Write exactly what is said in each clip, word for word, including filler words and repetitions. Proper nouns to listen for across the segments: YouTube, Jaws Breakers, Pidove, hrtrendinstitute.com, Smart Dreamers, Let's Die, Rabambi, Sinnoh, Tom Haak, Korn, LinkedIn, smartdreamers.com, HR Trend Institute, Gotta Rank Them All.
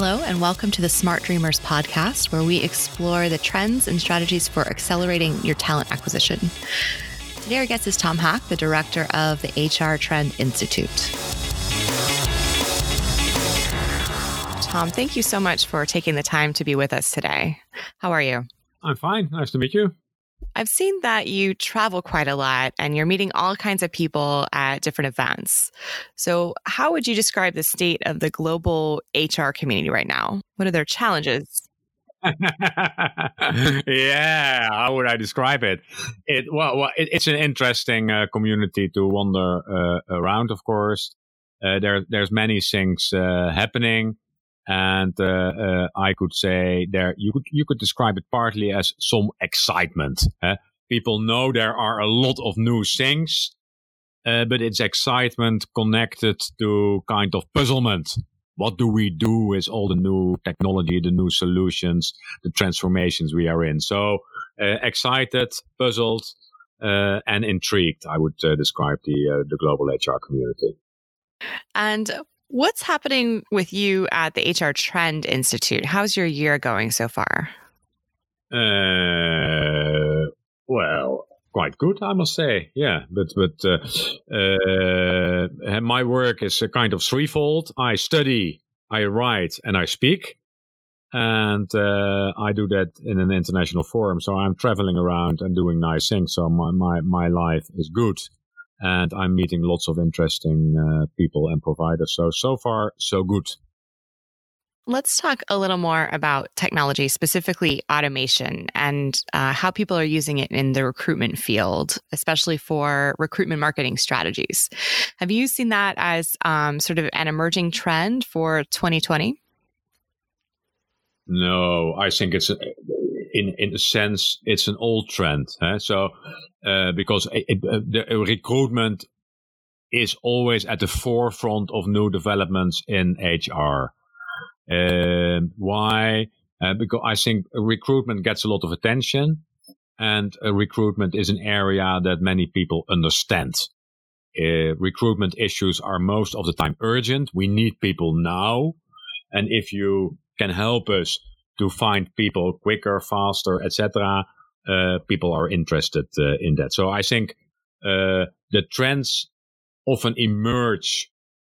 Hello, and welcome to the Smart Dreamers podcast, where we explore the trends and strategies for accelerating your talent acquisition. Today, our guest is Tom Haak, the director of the H R Trend Institute. Tom, thank you so much for taking the time to be with us today. How are you? I'm fine. Nice to meet you. I've seen that you travel quite a lot and you're meeting all kinds of people at different events. So how would you describe the state of the global H R community right now? What are their challenges? Yeah, how would I describe it? It well, well it, it's an interesting uh, community to wander uh, around, of course. Uh, there, there's many things uh, happening. And uh, uh, I could say there you could you could describe it partly as some excitement. Eh? People know there are a lot of new things, uh, but it's excitement connected to kind of puzzlement. What do we do with all the new technology, the new solutions, the transformations we are in? So uh, excited, puzzled, uh, and intrigued. I would uh, describe the uh, the global H R community. And. What's happening with you at the H R Trend Institute? How's your year going so far? Uh, well, quite good, I must say. Yeah, but but uh, uh, my work is a kind of threefold. I study, I write, and I speak. And uh, I do that in an international forum. So I'm traveling around and doing nice things. So my, my, my life is good. And I'm meeting lots of interesting uh, people and providers. So, so far, so good. Let's talk a little more about technology, specifically automation, and uh, how people are using it in the recruitment field, especially for recruitment marketing strategies. Have you seen that as um, sort of an emerging trend for twenty twenty? No, I think it's... A, In, in a sense, it's an old trend. Eh? So, uh, because it, it, uh, the recruitment is always at the forefront of new developments in H R. Uh, why? Uh, because I think recruitment gets a lot of attention, and uh, recruitment is an area that many people understand. Uh, recruitment issues are most of the time urgent. We need people now. And if you can help us to find people quicker, faster, et cetera, uh, people are interested uh, in that. So I think uh, the trends often emerge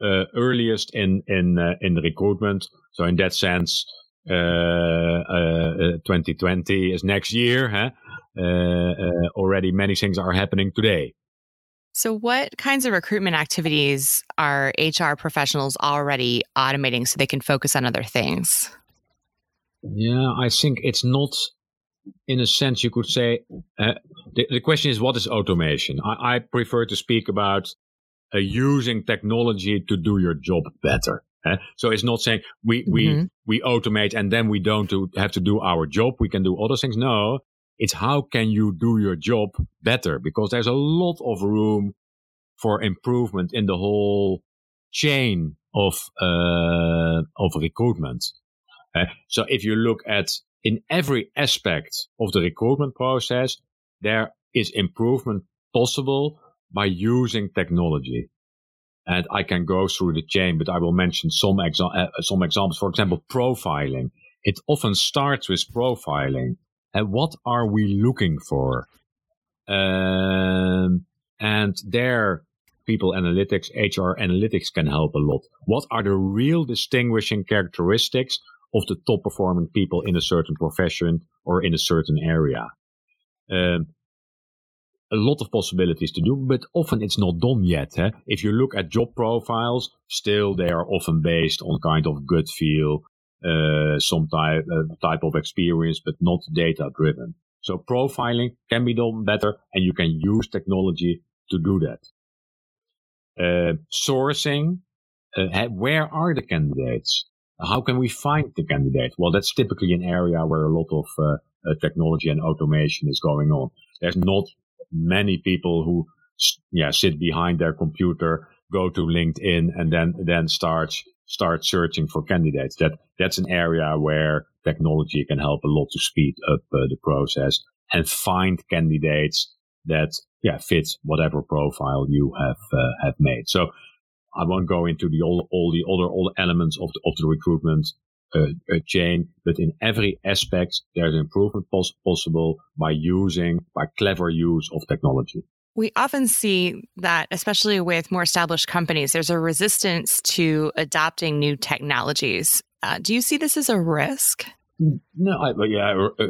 uh, earliest in in uh, in recruitment. So in that sense, uh, uh, twenty twenty is next year. Huh? Uh, uh, already, many things are happening today. So what kinds of recruitment activities are H R professionals already automating so they can focus on other things? Yeah, I think it's not, in a sense, you could say, uh, the, the question is, what is automation? I, I prefer to speak about uh, using technology to do your job better. Eh? So it's not saying we, we, mm-hmm. we automate and then we don't do, have to do our job. We can do other things. No, it's how can you do your job better? Because there's a lot of room for improvement in the whole chain of, uh, of recruitment. Uh, so if you look at in every aspect of the recruitment process, there is improvement possible by using technology. And I can go through the chain, but I will mention some, exa- uh, some examples. For example, profiling. It often starts with profiling. And what are we looking for? Um, and there, people analytics, H R analytics can help a lot. What are the real distinguishing characteristics of the top performing people in a certain profession or in a certain area? Um, a lot of possibilities to do, but often it's not done yet. Eh? If you look at job profiles, still they are often based on kind of gut feel, uh, some type, uh, type of experience, but not data driven. So profiling can be done better and you can use technology to do that. Uh, sourcing, uh, where are the candidates? How can we find the candidate? Well, that's typically an area where a lot of uh, uh, technology and automation is going on. There's not many people who yeah, sit behind their computer, go to LinkedIn, and then then start start searching for candidates. That That's an area where technology can help a lot to speed up uh, the process and find candidates that yeah fit whatever profile you have uh, have made. So I won't go into the all, all the other all elements of the, of the recruitment uh, a chain, but in every aspect, there's improvement pos- possible by using, by clever use of technology. We often see that, especially with more established companies, there's a resistance to adopting new technologies. Uh, do you see this as a risk? No, I, yeah, uh,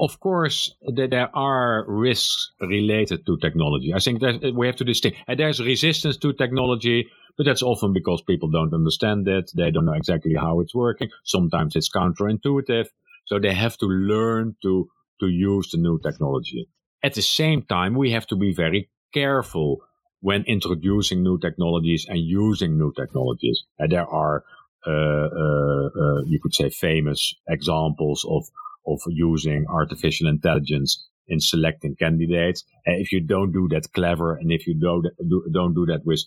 of course, there are risks related to technology. I think that we have to distinguish. There's resistance to technology, but that's often because people don't understand it. They don't know exactly how it's working. Sometimes it's counterintuitive. So they have to learn to, to use the new technology. At the same time, we have to be very careful when introducing new technologies and using new technologies. And there are, uh, uh, uh, you could say, famous examples of, of using artificial intelligence in selecting candidates. And if you don't do that clever, and if you don't do, don't do that with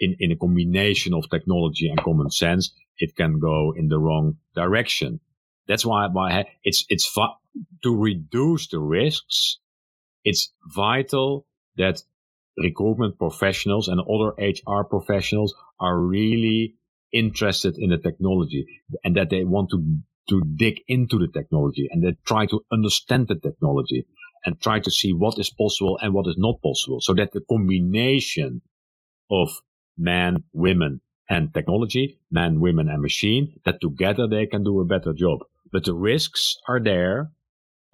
in, in a combination of technology and common sense, it can go in the wrong direction. That's why, why it's it's fu- to reduce the risks. It's vital that recruitment professionals and other H R professionals are really interested in the technology, and that they want to, to dig into the technology, and they try to understand the technology and try to see what is possible and what is not possible, so that the combination of men, women and technology, men, women and machine, that together they can do a better job. But the risks are there.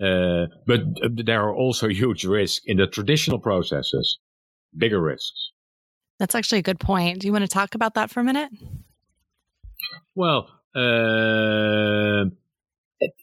Uh, but uh, there are also huge risks in the traditional processes, bigger risks. That's actually a good point. Do you want to talk about that for a minute? Well, uh,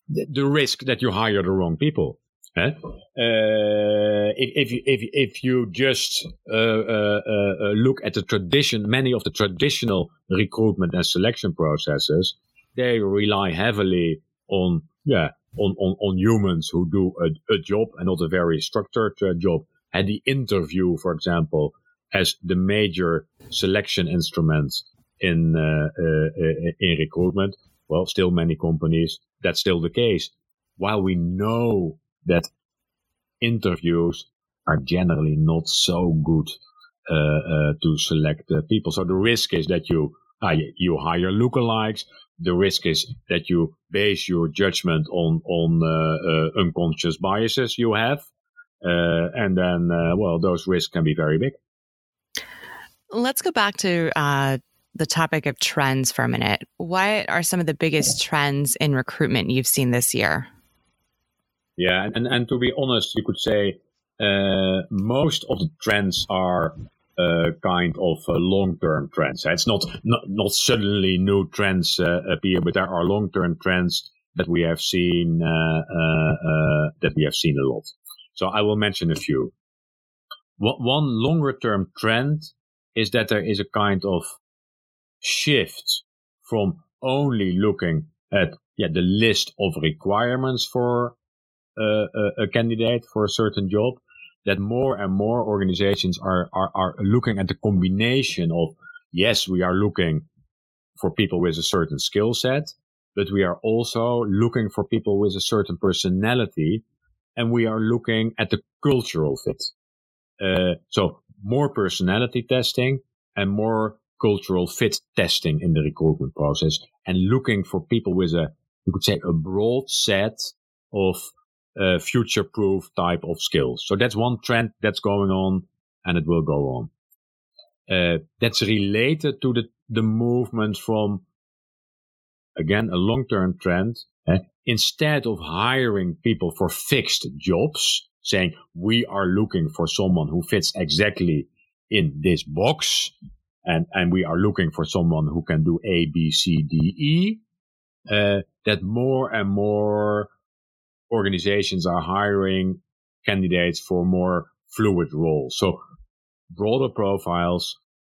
the risk that you hire the wrong people. Huh? Uh, if, if, if, if you just uh, uh, uh, look at the tradition, many of the traditional recruitment and selection processes, they rely heavily on, yeah, On, on, on humans who do a, a job and not a very structured uh, job. And the interview, for example, as the major selection instrument in uh, uh, in recruitment. Well, still many companies, that's still the case. While we know that interviews are generally not so good uh, uh, to select uh, people. So the risk is that you uh, you hire lookalikes. The risk is that you base your judgment on on uh, uh, unconscious biases you have, uh, and then uh, well, those risks can be very big. Let's go back to uh, the topic of trends for a minute. What are some of the biggest trends in recruitment you've seen this year? Yeah, and and to be honest, you could say uh, most of the trends are. Uh, kind of uh, long-term trends. It's not, not not suddenly new trends uh, appear, but there are long-term trends that we have seen uh, uh, uh, that we have seen a lot. So I will mention a few. W- one longer-term trend is that there is a kind of shift from only looking at yeah the list of requirements for uh, a, a candidate for a certain job. That more and more organizations are, are, are looking at the combination of, yes, we are looking for people with a certain skill set, but we are also looking for people with a certain personality, and we are looking at the cultural fit. Uh, so more personality testing and more cultural fit testing in the recruitment process, and looking for people with a, you could say, a broad set of Uh, future-proof type of skills. So that's one trend that's going on, and it will go on. Uh, that's related to the, the movement from, again, a long-term trend. Eh? Instead of hiring people for fixed jobs, saying we are looking for someone who fits exactly in this box, and, and we are looking for someone who can do A, B, C, D, E, uh, that more and more organizations are hiring candidates for more fluid roles. So broader profiles,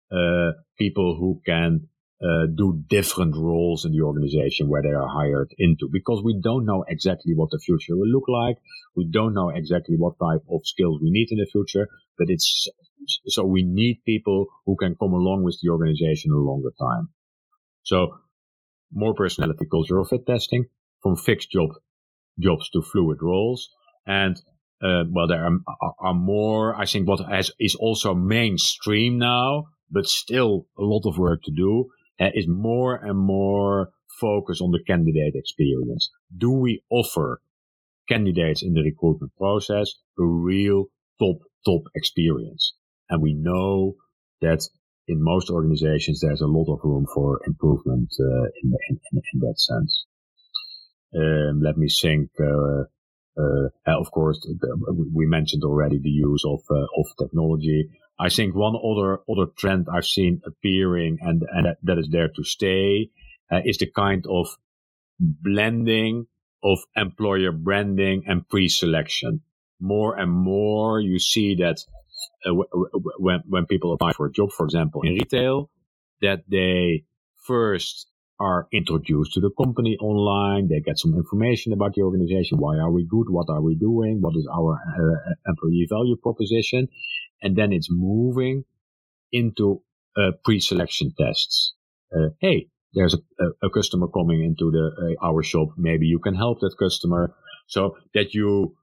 uh, people who can uh, do different roles in the organization where they are hired into, because we don't know exactly what the future will look like. We don't know exactly what type of skills we need in the future, but it's, so we need people who can come along with the organization a longer time. So more personality, cultural fit testing from fixed job jobs to fluid roles. And, uh, well, there are, are, are more, I think what has, is also mainstream now, but still a lot of work to do, uh, is more and more focus on the candidate experience. Do we offer candidates in the recruitment process a real top, top experience? And we know that in most organizations, there's a lot of room for improvement uh, in, in, in that sense. Um, let me think. Uh, uh, of course, we mentioned already the use of uh, of technology. I think one other other trend I've seen appearing and and that is there to stay uh, is the kind of blending of employer branding and pre-selection. More and more, you see that. Uh, when when people apply for a job, for example, in retail, that they first are introduced to the company online, they get some information about the organization, why are we good, what are we doing, what is our uh, employee value proposition, and then it's moving into uh, pre-selection tests. Uh, hey, there's a, a, a customer coming into the uh, our shop, maybe you can help that customer, so that you...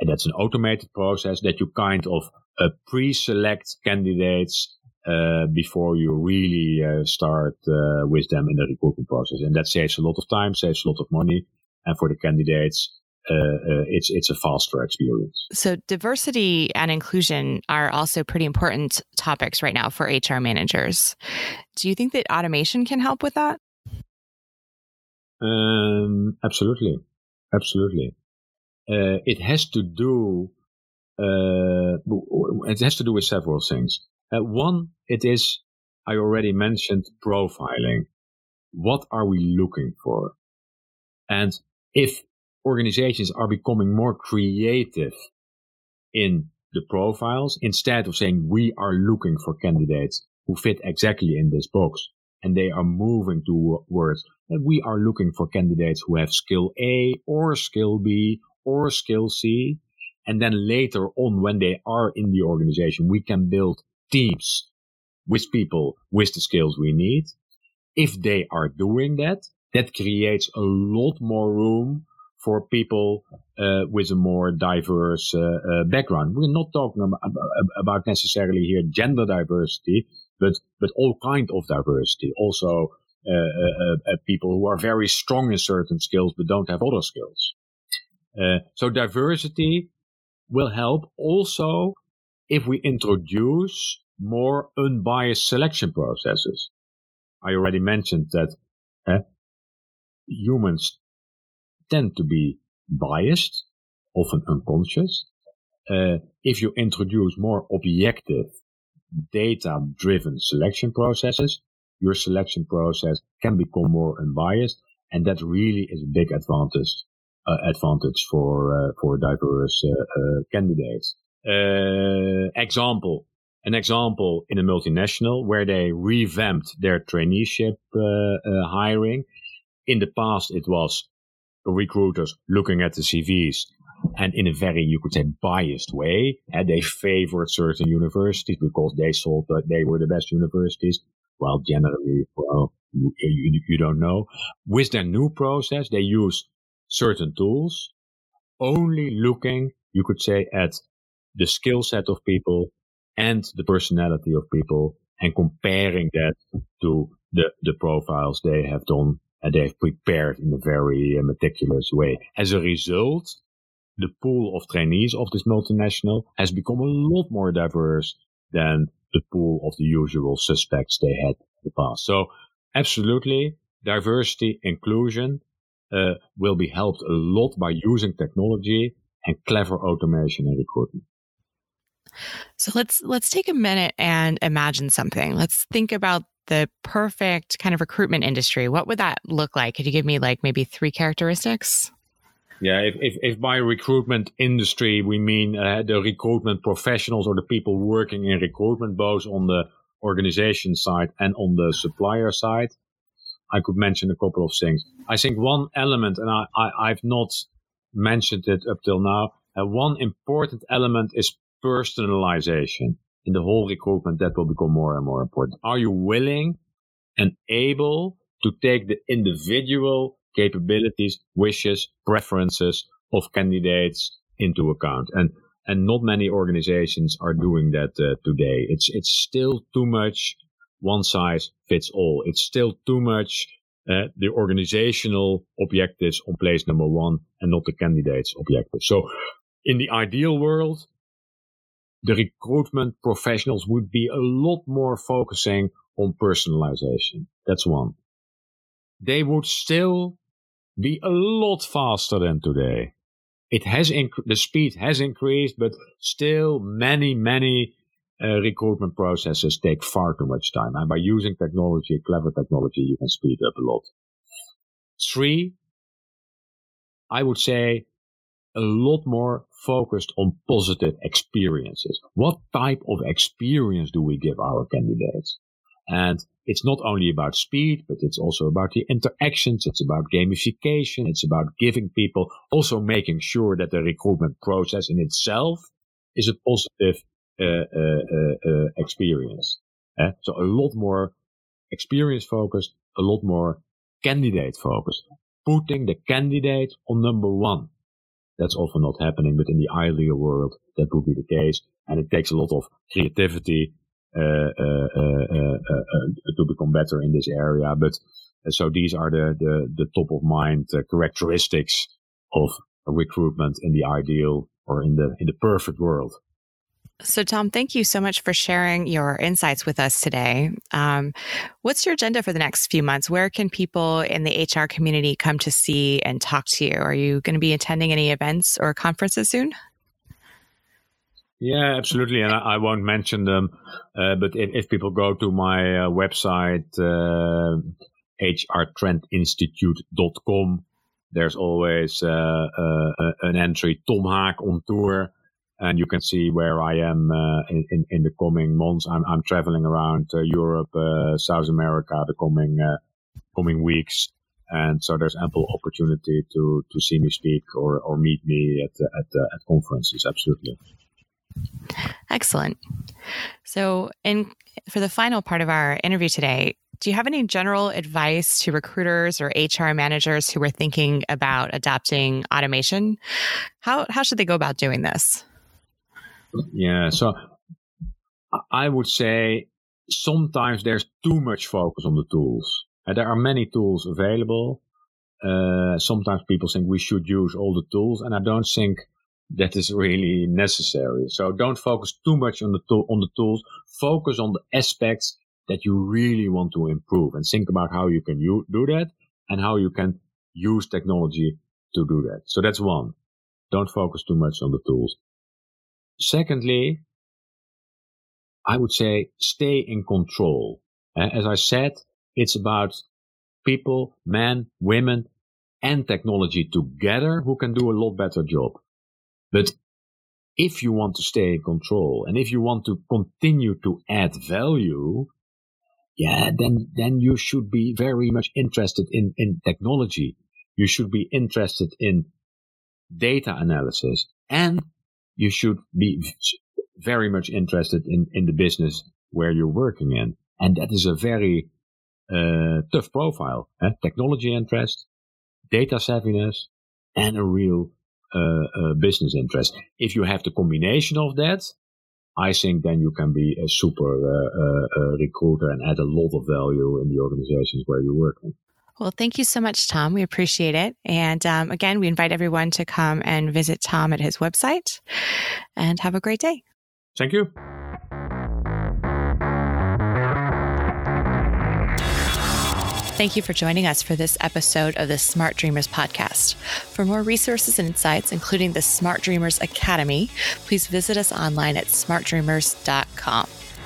And that's an automated process that you kind of uh, pre-select candidates uh, before you really uh, start uh, with them in the recruitment process. And that saves a lot of time, saves a lot of money. And for the candidates, uh, uh, it's it's a faster experience. So diversity and inclusion are also pretty important topics right now for H R managers. Do you think that automation can help with that? Um, absolutely. Absolutely. Uh, it has to do, uh, it has to do with several things. Uh, one, it is, I already mentioned profiling. What are we looking for? And if organizations are becoming more creative in the profiles, instead of saying we are looking for candidates who fit exactly in this box, and they are moving towards, and we are looking for candidates who have skill A or skill B, or skill C, and then later on when they are in the organization, we can build teams with people with the skills we need. If they are doing that, that creates a lot more room for people uh, with a more diverse uh, uh, background. We're not talking about, about necessarily here gender diversity, but but all kind of diversity. Also, uh, uh, uh, people who are very strong in certain skills but don't have other skills. Uh, so diversity will help also if we introduce more unbiased selection processes. I already mentioned that uh, humans tend to be biased, often unconscious. Uh, if you introduce more objective, data-driven selection processes, your selection process can become more unbiased, and that really is a big advantage. Uh, advantage for uh, for diverse uh, uh, candidates. Uh, example, an example in a multinational where they revamped their traineeship uh, uh, hiring. In the past, it was recruiters looking at the C Vs and in a very, you could say, biased way. And they favored certain universities because they thought that they were the best universities. Well, generally, well, you, you, you don't know. With their new process, they use certain tools, only looking, you could say, at the skill set of people and the personality of people and comparing that to the, the profiles they have done and they've prepared in a very meticulous way. As a result, the pool of trainees of this multinational has become a lot more diverse than the pool of the usual suspects they had in the past. So absolutely, diversity, inclusion, Uh, will be helped a lot by using technology and clever automation and recruitment. So let's let's take a minute and imagine something. Let's think about the perfect kind of recruitment industry. What would that look like? Could you give me like maybe three characteristics? Yeah, if if, if by recruitment industry we mean uh, the recruitment professionals or the people working in recruitment, both on the organization side and on the supplier side, I could mention a couple of things. I think one element, and I, I, I've not mentioned it up till now, uh, one important element is personalization in the whole recruitment that will become more and more important. Are you willing and able to take the individual capabilities, wishes, preferences of candidates into account? And and not many organizations are doing that uh, today. It's it's still too much one size fits all. It's still too much uh, the organizational objectives on place number one and not the candidate's objectives. So in the ideal world, the recruitment professionals would be a lot more focusing on personalization. That's one. They would still be a lot faster than today. It has inc- the speed has increased, but still many, many uh, recruitment processes take far too much time. And by using technology, clever technology, you can speed up a lot. Three, I would say a lot more focused on positive experiences. What type of experience do we give our candidates? And it's not only about speed, but it's also about the interactions. It's about gamification. It's about giving people, also making sure that the recruitment process in itself is a positive uh, uh, uh, experience. Eh? So a lot more experience focused, a lot more candidate focused, putting the candidate on number one. That's often not happening, but in the ideal world, that would be the case. And it takes a lot of creativity Uh, uh, uh, uh, uh, to become better in this area. But uh, so these are the, the, the top of mind uh, characteristics of recruitment in the ideal or in the in the perfect world. So, Tom, thank you so much for sharing your insights with us today. Um, what's your agenda for the next few months? Where can people in the H R community come to see and talk to you? Are you going to be attending any events or conferences soon? Yeah, absolutely. And I, I won't mention them. Uh, but if, if people go to my uh, website, uh, h r trend institute dot com, there's always uh, uh, an entry, Tom Haak on tour. And you can see where I am uh, in, in, in the coming months. I'm, I'm traveling around uh, Europe, uh, South America, the coming uh, coming weeks. And so there's ample opportunity to, to see me speak or, or meet me at at, at conferences. Absolutely. Excellent. So in for the final part of our interview today, do you have any general advice to recruiters or H R managers who are thinking about adopting automation? How how should they go about doing this? Yeah, so I would say sometimes there's too much focus on the tools. And there are many tools available. Uh, sometimes people think we should use all the tools, and I don't think that is really necessary. So don't focus too much on the to- on the tools. Focus on the aspects that you really want to improve and think about how you can u- do that and how you can use technology to do that. So that's one. Don't focus too much on the tools. Secondly, I would say stay in control. As I said, it's about people, men, women, and technology together who can do a lot better job. But if you want to stay in control and if you want to continue to add value, yeah, then, then you should be very much interested in, in technology. You should be interested in data analysis, and you should be very much interested in, in the business where you're working in. And that is a very uh, tough profile, eh? Technology interest, data savviness, and a real Uh, uh, business interest. If you have the combination of that, I think then you can be a super uh, uh, recruiter and add a lot of value in the organizations where you work. Well, thank you so much, Tom. We appreciate it. And um, again, we invite everyone to come and visit Tom at his website, and have a great day. Thank you. Thank you for joining us for this episode of the Smart Dreamers podcast. For more resources and insights, including the Smart Dreamers Academy, please visit us online at smart dreamers dot com.